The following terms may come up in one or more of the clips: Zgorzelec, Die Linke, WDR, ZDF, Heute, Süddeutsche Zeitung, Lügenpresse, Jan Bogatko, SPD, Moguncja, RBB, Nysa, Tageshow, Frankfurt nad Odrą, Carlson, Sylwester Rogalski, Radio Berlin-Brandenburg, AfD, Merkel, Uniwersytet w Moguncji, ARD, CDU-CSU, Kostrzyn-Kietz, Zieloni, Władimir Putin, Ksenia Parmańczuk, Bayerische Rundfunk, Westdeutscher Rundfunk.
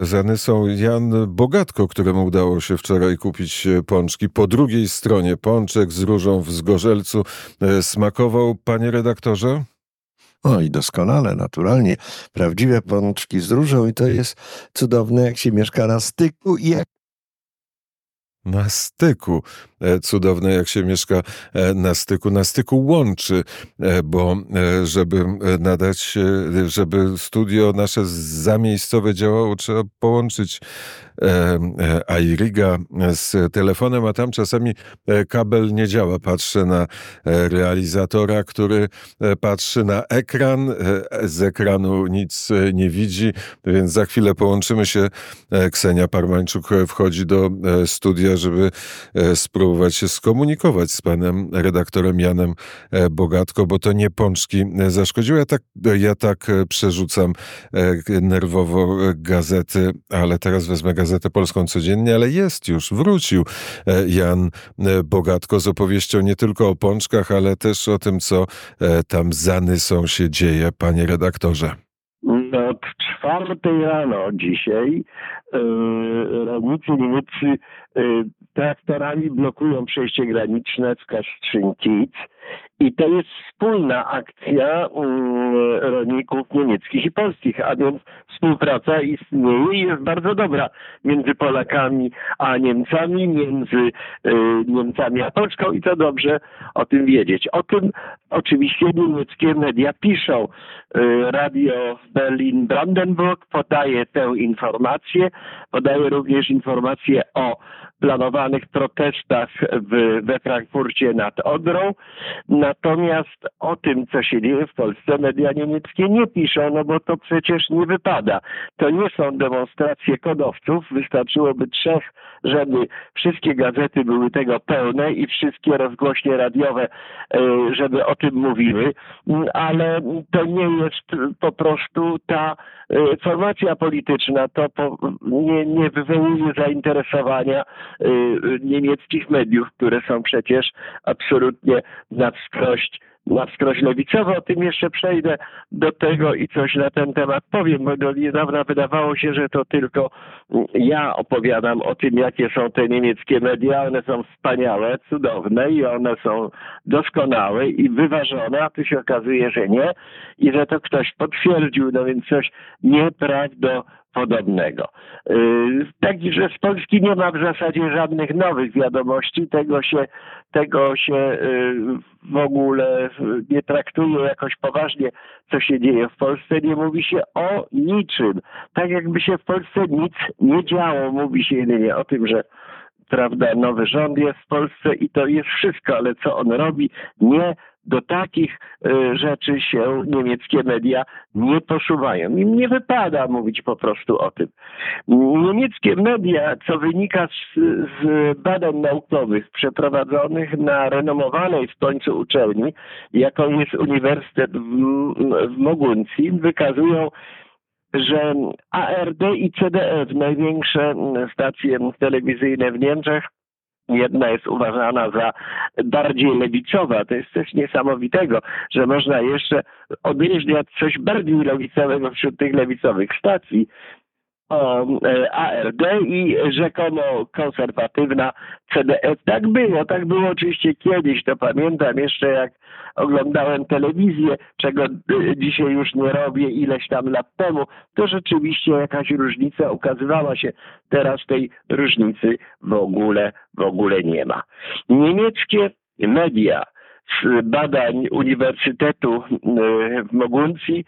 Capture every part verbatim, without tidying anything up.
Za Nysą Jan Bogatko, któremu udało się wczoraj kupić pączki. Po drugiej stronie pączek z różą w Zgorzelcu. Smakował, panie redaktorze? O i doskonale, naturalnie. Prawdziwe pączki z różą i to jest cudowne, jak się mieszka na styku i jak Na styku. Cudowne, jak się mieszka na styku. Na styku łączy, bo żeby nadać, żeby studio nasze zamiejscowe działało, trzeba połączyć iRiga z telefonem, a tam czasami kabel nie działa. Patrzę na realizatora, który patrzy na ekran. Z ekranu nic nie widzi, więc za chwilę połączymy się. Ksenia Parmańczuk wchodzi do studia, żeby spróbować się skomunikować z panem redaktorem Janem Bogatko, bo to nie pączki zaszkodziły. Ja tak, ja tak przerzucam nerwowo gazety, ale teraz wezmę Gazetę Polską codziennie, ale jest już, wrócił Jan Bogatko z opowieścią nie tylko o pączkach, ale też o tym, co tam za Nysą się dzieje, panie redaktorze. Od czwartej rano dzisiaj yy, rolnicy niemieccy yy, traktorami blokują przejście graniczne w Kostrzyn-Kietz i to jest wspólna akcja yy, rolników niemieckich i polskich, a więc współpraca istnieje i jest bardzo dobra między Polakami a Niemcami, między yy, Niemcami a Polską i to dobrze o tym wiedzieć. O tym oczywiście niemieckie media piszą. Yy, Radio Berlin-Brandenburg podaje tę informację, podaje również informację o planowanych protestach w, we Frankfurcie nad Odrą. Natomiast o tym, co się dzieje w Polsce, media niemieckie nie piszą, no bo to przecież nie wypada. To nie są demonstracje kodowców. Wystarczyłoby trzech, żeby wszystkie gazety były tego pełne i wszystkie rozgłośnie radiowe, żeby o tym mówiły. Ale to nie jest po prostu ta formacja polityczna. To nie, nie wywołuje zainteresowania niemieckich mediów, które są przecież absolutnie na wskroś, na wskroś lewicowe. O tym jeszcze przejdę do tego i coś na ten temat powiem, bo do niedawna wydawało się, że to tylko ja opowiadam o tym, jakie są te niemieckie media. One są wspaniałe, cudowne i one są doskonałe i wyważone, a tu się okazuje, że nie i że to ktoś potwierdził, no więc coś nieprawdopodobnego. Podobnego. Taki, że z Polski nie ma w zasadzie żadnych nowych wiadomości, tego się, tego się w ogóle nie traktuje jakoś poważnie, co się dzieje w Polsce, nie mówi się o niczym. Tak jakby się w Polsce nic nie działo, mówi się jedynie o tym, że prawda, nowy rząd jest w Polsce i to jest wszystko, ale co on robi, nie. Do takich y, rzeczy się niemieckie media nie poszuwają. Im nie wypada mówić po prostu o tym. Niemieckie media, co wynika z, z badań naukowych przeprowadzonych na renomowanej w końcu uczelni, jaką jest Uniwersytet w, w Moguncji, wykazują, że A R D i Z D F, największe stacje telewizyjne w Niemczech, jedna jest uważana za bardziej lewicowa. To jest coś niesamowitego, że można jeszcze odróżniać coś bardziej lewicowego wśród tych lewicowych stacji. O, A R D i rzekomo konserwatywna C D F. Tak było, tak było oczywiście kiedyś, to pamiętam jeszcze jak oglądałem telewizję, czego dzisiaj już nie robię ileś tam lat temu, to rzeczywiście jakaś różnica ukazywała się. Teraz tej różnicy w ogóle, w ogóle nie ma. Niemieckie media z badań Uniwersytetu w Moguncji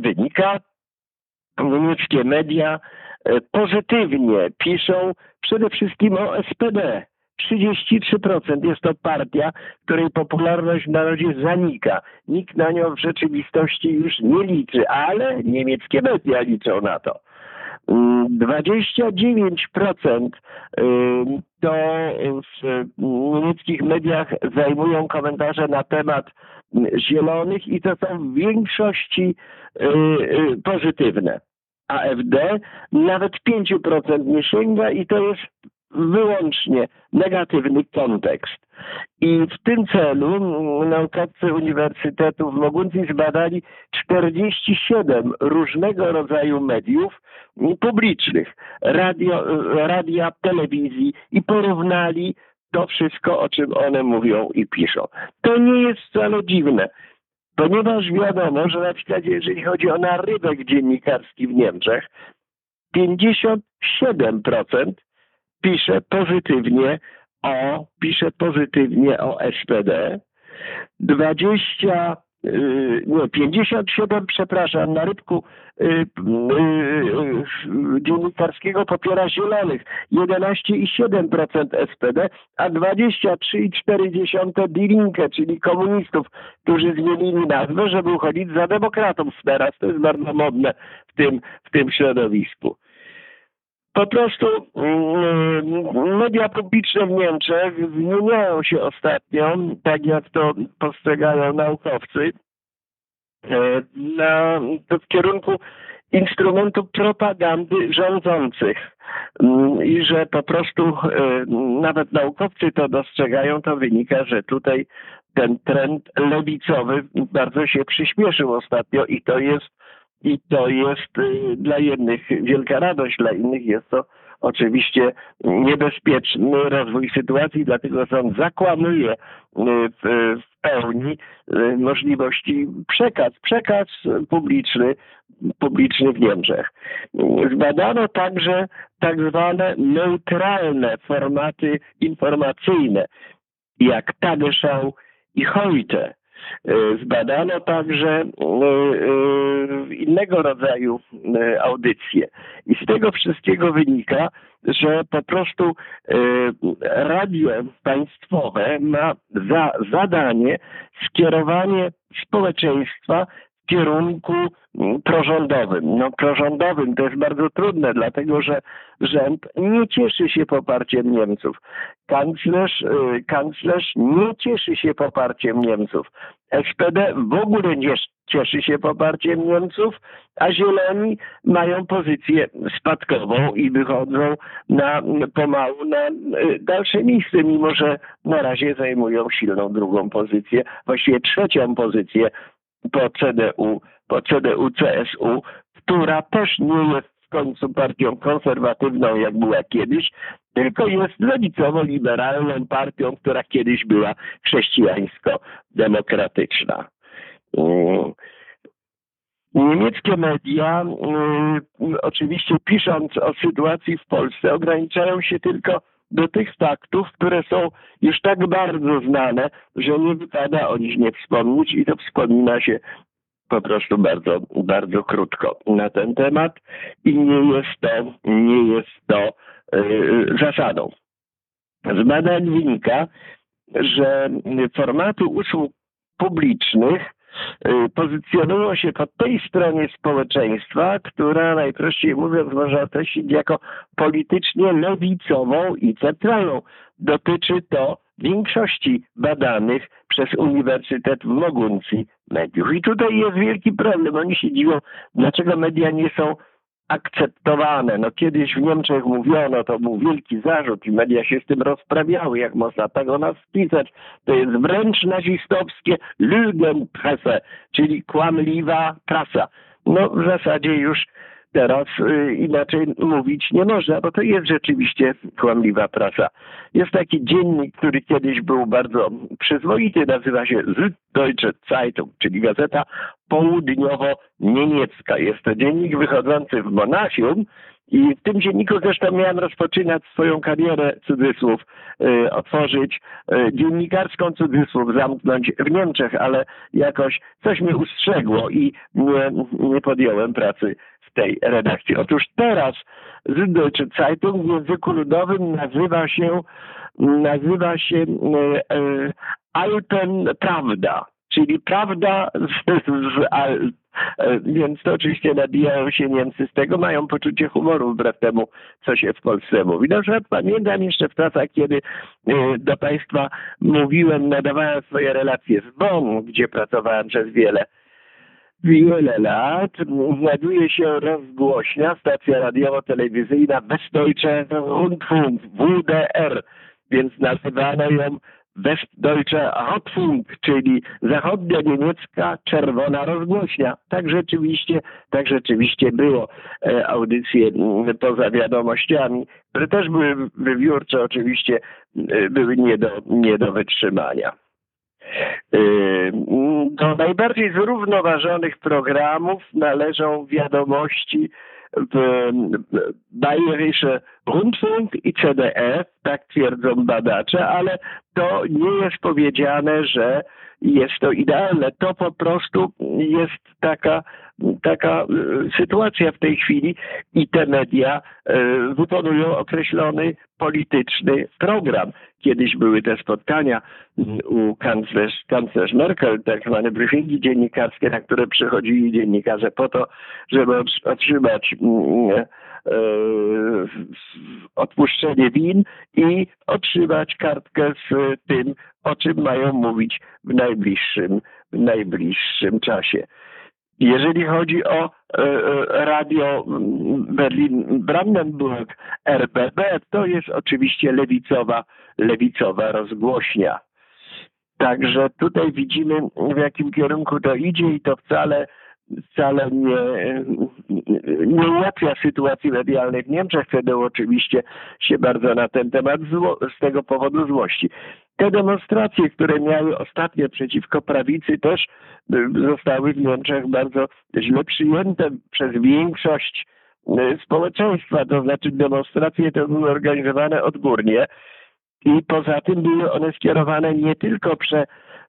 wynika, niemieckie media pozytywnie piszą przede wszystkim o S P D. trzydzieści trzy procent jest to partia, której popularność w narodzie zanika. Nikt na nią w rzeczywistości już nie liczy, ale niemieckie media liczą na to. dwadzieścia dziewięć procent to w niemieckich mediach zajmują komentarze na temat zielonych i to są w większości pozytywne. A F D nawet pięć procent nie sięga i to jest wyłącznie negatywny kontekst. I w tym celu naukowcy Uniwersytetu w Moguncji zbadali czterdzieści siedem różnego rodzaju mediów publicznych, radio, radia, telewizji i porównali to wszystko, o czym one mówią i piszą. To nie jest wcale dziwne, ponieważ wiadomo, że na przykład jeżeli chodzi o narybek dziennikarski w Niemczech, pięćdziesiąt siedem procent pisze pozytywnie o, pisze pozytywnie o S P D, dwadzieścia, nie, pięćdziesiąt siedem, przepraszam, na rybku y, y, y, dziennikarskiego popiera zielonych, jedenaście przecinek siedem procent S P D, a dwadzieścia trzy przecinek cztery procent Die Linke, czyli komunistów, którzy zmienili nazwę, żeby uchodzić za demokratów teraz. To jest bardzo modne w tym, w tym środowisku. Po prostu media publiczne w Niemczech zmieniają się ostatnio, tak jak to postrzegają naukowcy, na, to w kierunku instrumentu propagandy rządzących. I że po prostu nawet naukowcy to dostrzegają, to wynika, że tutaj ten trend lewicowy bardzo się przyspieszył ostatnio i to jest I to jest dla jednych wielka radość, dla innych jest to oczywiście niebezpieczny rozwój sytuacji, dlatego że on zakłamuje w, w pełni możliwości przekaz, przekaz publiczny, publiczny w Niemczech. Zbadano także tak zwane neutralne formaty informacyjne, jak Tageshow i Heute. Zbadano także innego rodzaju audycje. I z tego wszystkiego wynika, że po prostu radio państwowe ma za zadanie skierowanie społeczeństwa w kierunku prorządowym. No, prorządowym to jest bardzo trudne, dlatego że rząd nie cieszy się poparciem Niemców. Kanclerz, kanclerz nie cieszy się poparciem Niemców. S P D w ogóle nie cieszy się poparciem Niemców, a Zieloni mają pozycję spadkową i wychodzą na, pomału na dalsze miejsce, mimo że na razie zajmują silną drugą pozycję, właściwie trzecią pozycję po C D U, po C D U C S U, która też nie jest w końcu partią konserwatywną, jak była kiedyś, tylko jest lewicowo-liberalną partią, która kiedyś była chrześcijańsko-demokratyczna. Niemieckie media, oczywiście pisząc o sytuacji w Polsce, ograniczają się tylko do tych faktów, które są już tak bardzo znane, że nie wypada o nich nie wspomnieć i to wspomina się po prostu bardzo, bardzo krótko na ten temat i nie jest to, nie jest to yy, zasadą. Z badań wynika, że formaty usług publicznych yy, pozycjonują się po tej stronie społeczeństwa, która najprościej mówiąc można określić jako politycznie lewicową i centralną. Dotyczy to większości badanych przez Uniwersytet w Moguncji mediów. I tutaj jest wielki problem. Oni się dziwią, dlaczego media nie są akceptowane. No kiedyś w Niemczech mówiono, to był wielki zarzut i media się z tym rozprawiały, jak można tak o nas pisać. To jest wręcz nazistowskie Lügenpresse, czyli kłamliwa prasa. No w zasadzie już teraz y, inaczej mówić nie można, bo to jest rzeczywiście kłamliwa prasa. Jest taki dziennik, który kiedyś był bardzo przyzwoity, nazywa się Süddeutsche Zeitung, czyli gazeta południowo-niemiecka. Jest to dziennik wychodzący w Monachium i w tym dzienniku zresztą miałem rozpoczynać swoją karierę, cudzysłów, y, otworzyć y, dziennikarską, cudzysłów, zamknąć w Niemczech, ale jakoś coś mnie ustrzegło i nie, nie podjąłem pracy tej redakcji. Otóż teraz Süddeutsche Zeitung w języku ludowym nazywa się, nazywa się e, e, Alten Prawda, czyli prawda z, z Al, e, więc to oczywiście nabijają się Niemcy z tego, mają poczucie humoru wbrew temu, co się w Polsce mówi. No, że pamiętam jeszcze w czasach, kiedy e, do Państwa mówiłem, nadawałem swoje relacje z Bonn, gdzie pracowałem przez wiele wiele lat znajduje się rozgłośnia, stacja radiowo-telewizyjna Westdeutscher Rundfunk, W D R, więc nazywano ją Westdeutscher Rundfunk, czyli zachodnio-niemiecka czerwona rozgłośnia. Tak rzeczywiście, tak rzeczywiście było. E, audycje poza wiadomościami, które też były wywiórcze, oczywiście e, były nie do, nie do wytrzymania. E, do najbardziej zrównoważonych programów należą wiadomości w Bayerische Rundfunk i Z D F, tak twierdzą badacze, ale to nie jest powiedziane, że jest to idealne. To po prostu jest taka, taka sytuacja w tej chwili i te media wykonują określony polityczny program. Kiedyś były te spotkania u kanclerz, kanclerz Merkel, tak zwane briefingi dziennikarskie, na które przychodzili dziennikarze po to, żeby otrzymać odpuszczenie win i otrzymać kartkę z tym, o czym mają mówić w najbliższym, w najbliższym czasie. Jeżeli chodzi o Radio Berlin-Brandenburg, R B B, to jest oczywiście lewicowa, lewicowa rozgłośnia. Także tutaj widzimy, w jakim kierunku to idzie i to wcale, wcale nie, nie ułatwia sytuacji medialnej w Niemczech. Wtedy oczywiście się bardzo na ten temat zło, z tego powodu złości. Te demonstracje, które miały ostatnio przeciwko prawicy, też zostały w Niemczech bardzo źle przyjęte przez większość społeczeństwa. To znaczy demonstracje te były organizowane odgórnie i poza tym były one skierowane nie tylko prze,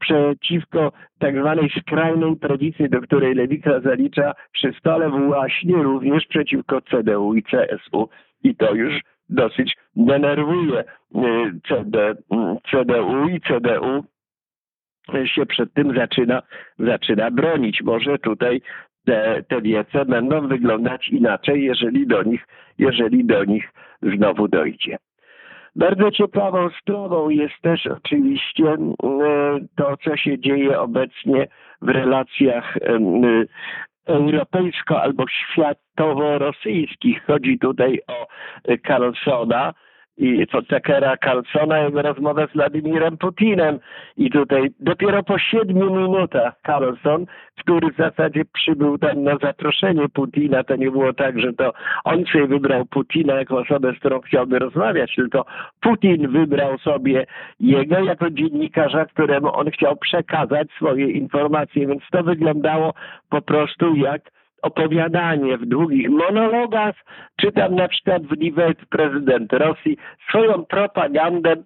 przeciwko tak zwanej skrajnej prawicy, do której lewica zalicza przy stole, właśnie również przeciwko C D U i C S U. I to już dosyć denerwuje C D U i C D U się przed tym zaczyna, zaczyna bronić. Może tutaj te, te wiece będą wyglądać inaczej, jeżeli do nich, jeżeli do nich znowu dojdzie. Bardzo ciekawą sprawą jest też oczywiście to, co się dzieje obecnie w relacjach europejsko- albo światowo-rosyjskich. Chodzi tutaj o Carlsona i podsekera Carlsona i rozmowę z Władimirem Putinem. I tutaj dopiero po siedmiu minutach Carlson, który w zasadzie przybył tam na zaproszenie Putina, to nie było tak, że to on sobie wybrał Putina jako osobę, z którą chciałby rozmawiać, tylko Putin wybrał sobie jego jako dziennikarza, któremu on chciał przekazać swoje informacje, więc to wyglądało po prostu jak opowiadanie w długich monologach. Czytam na przykład w Niweż prezydent Rosji swoją propagandę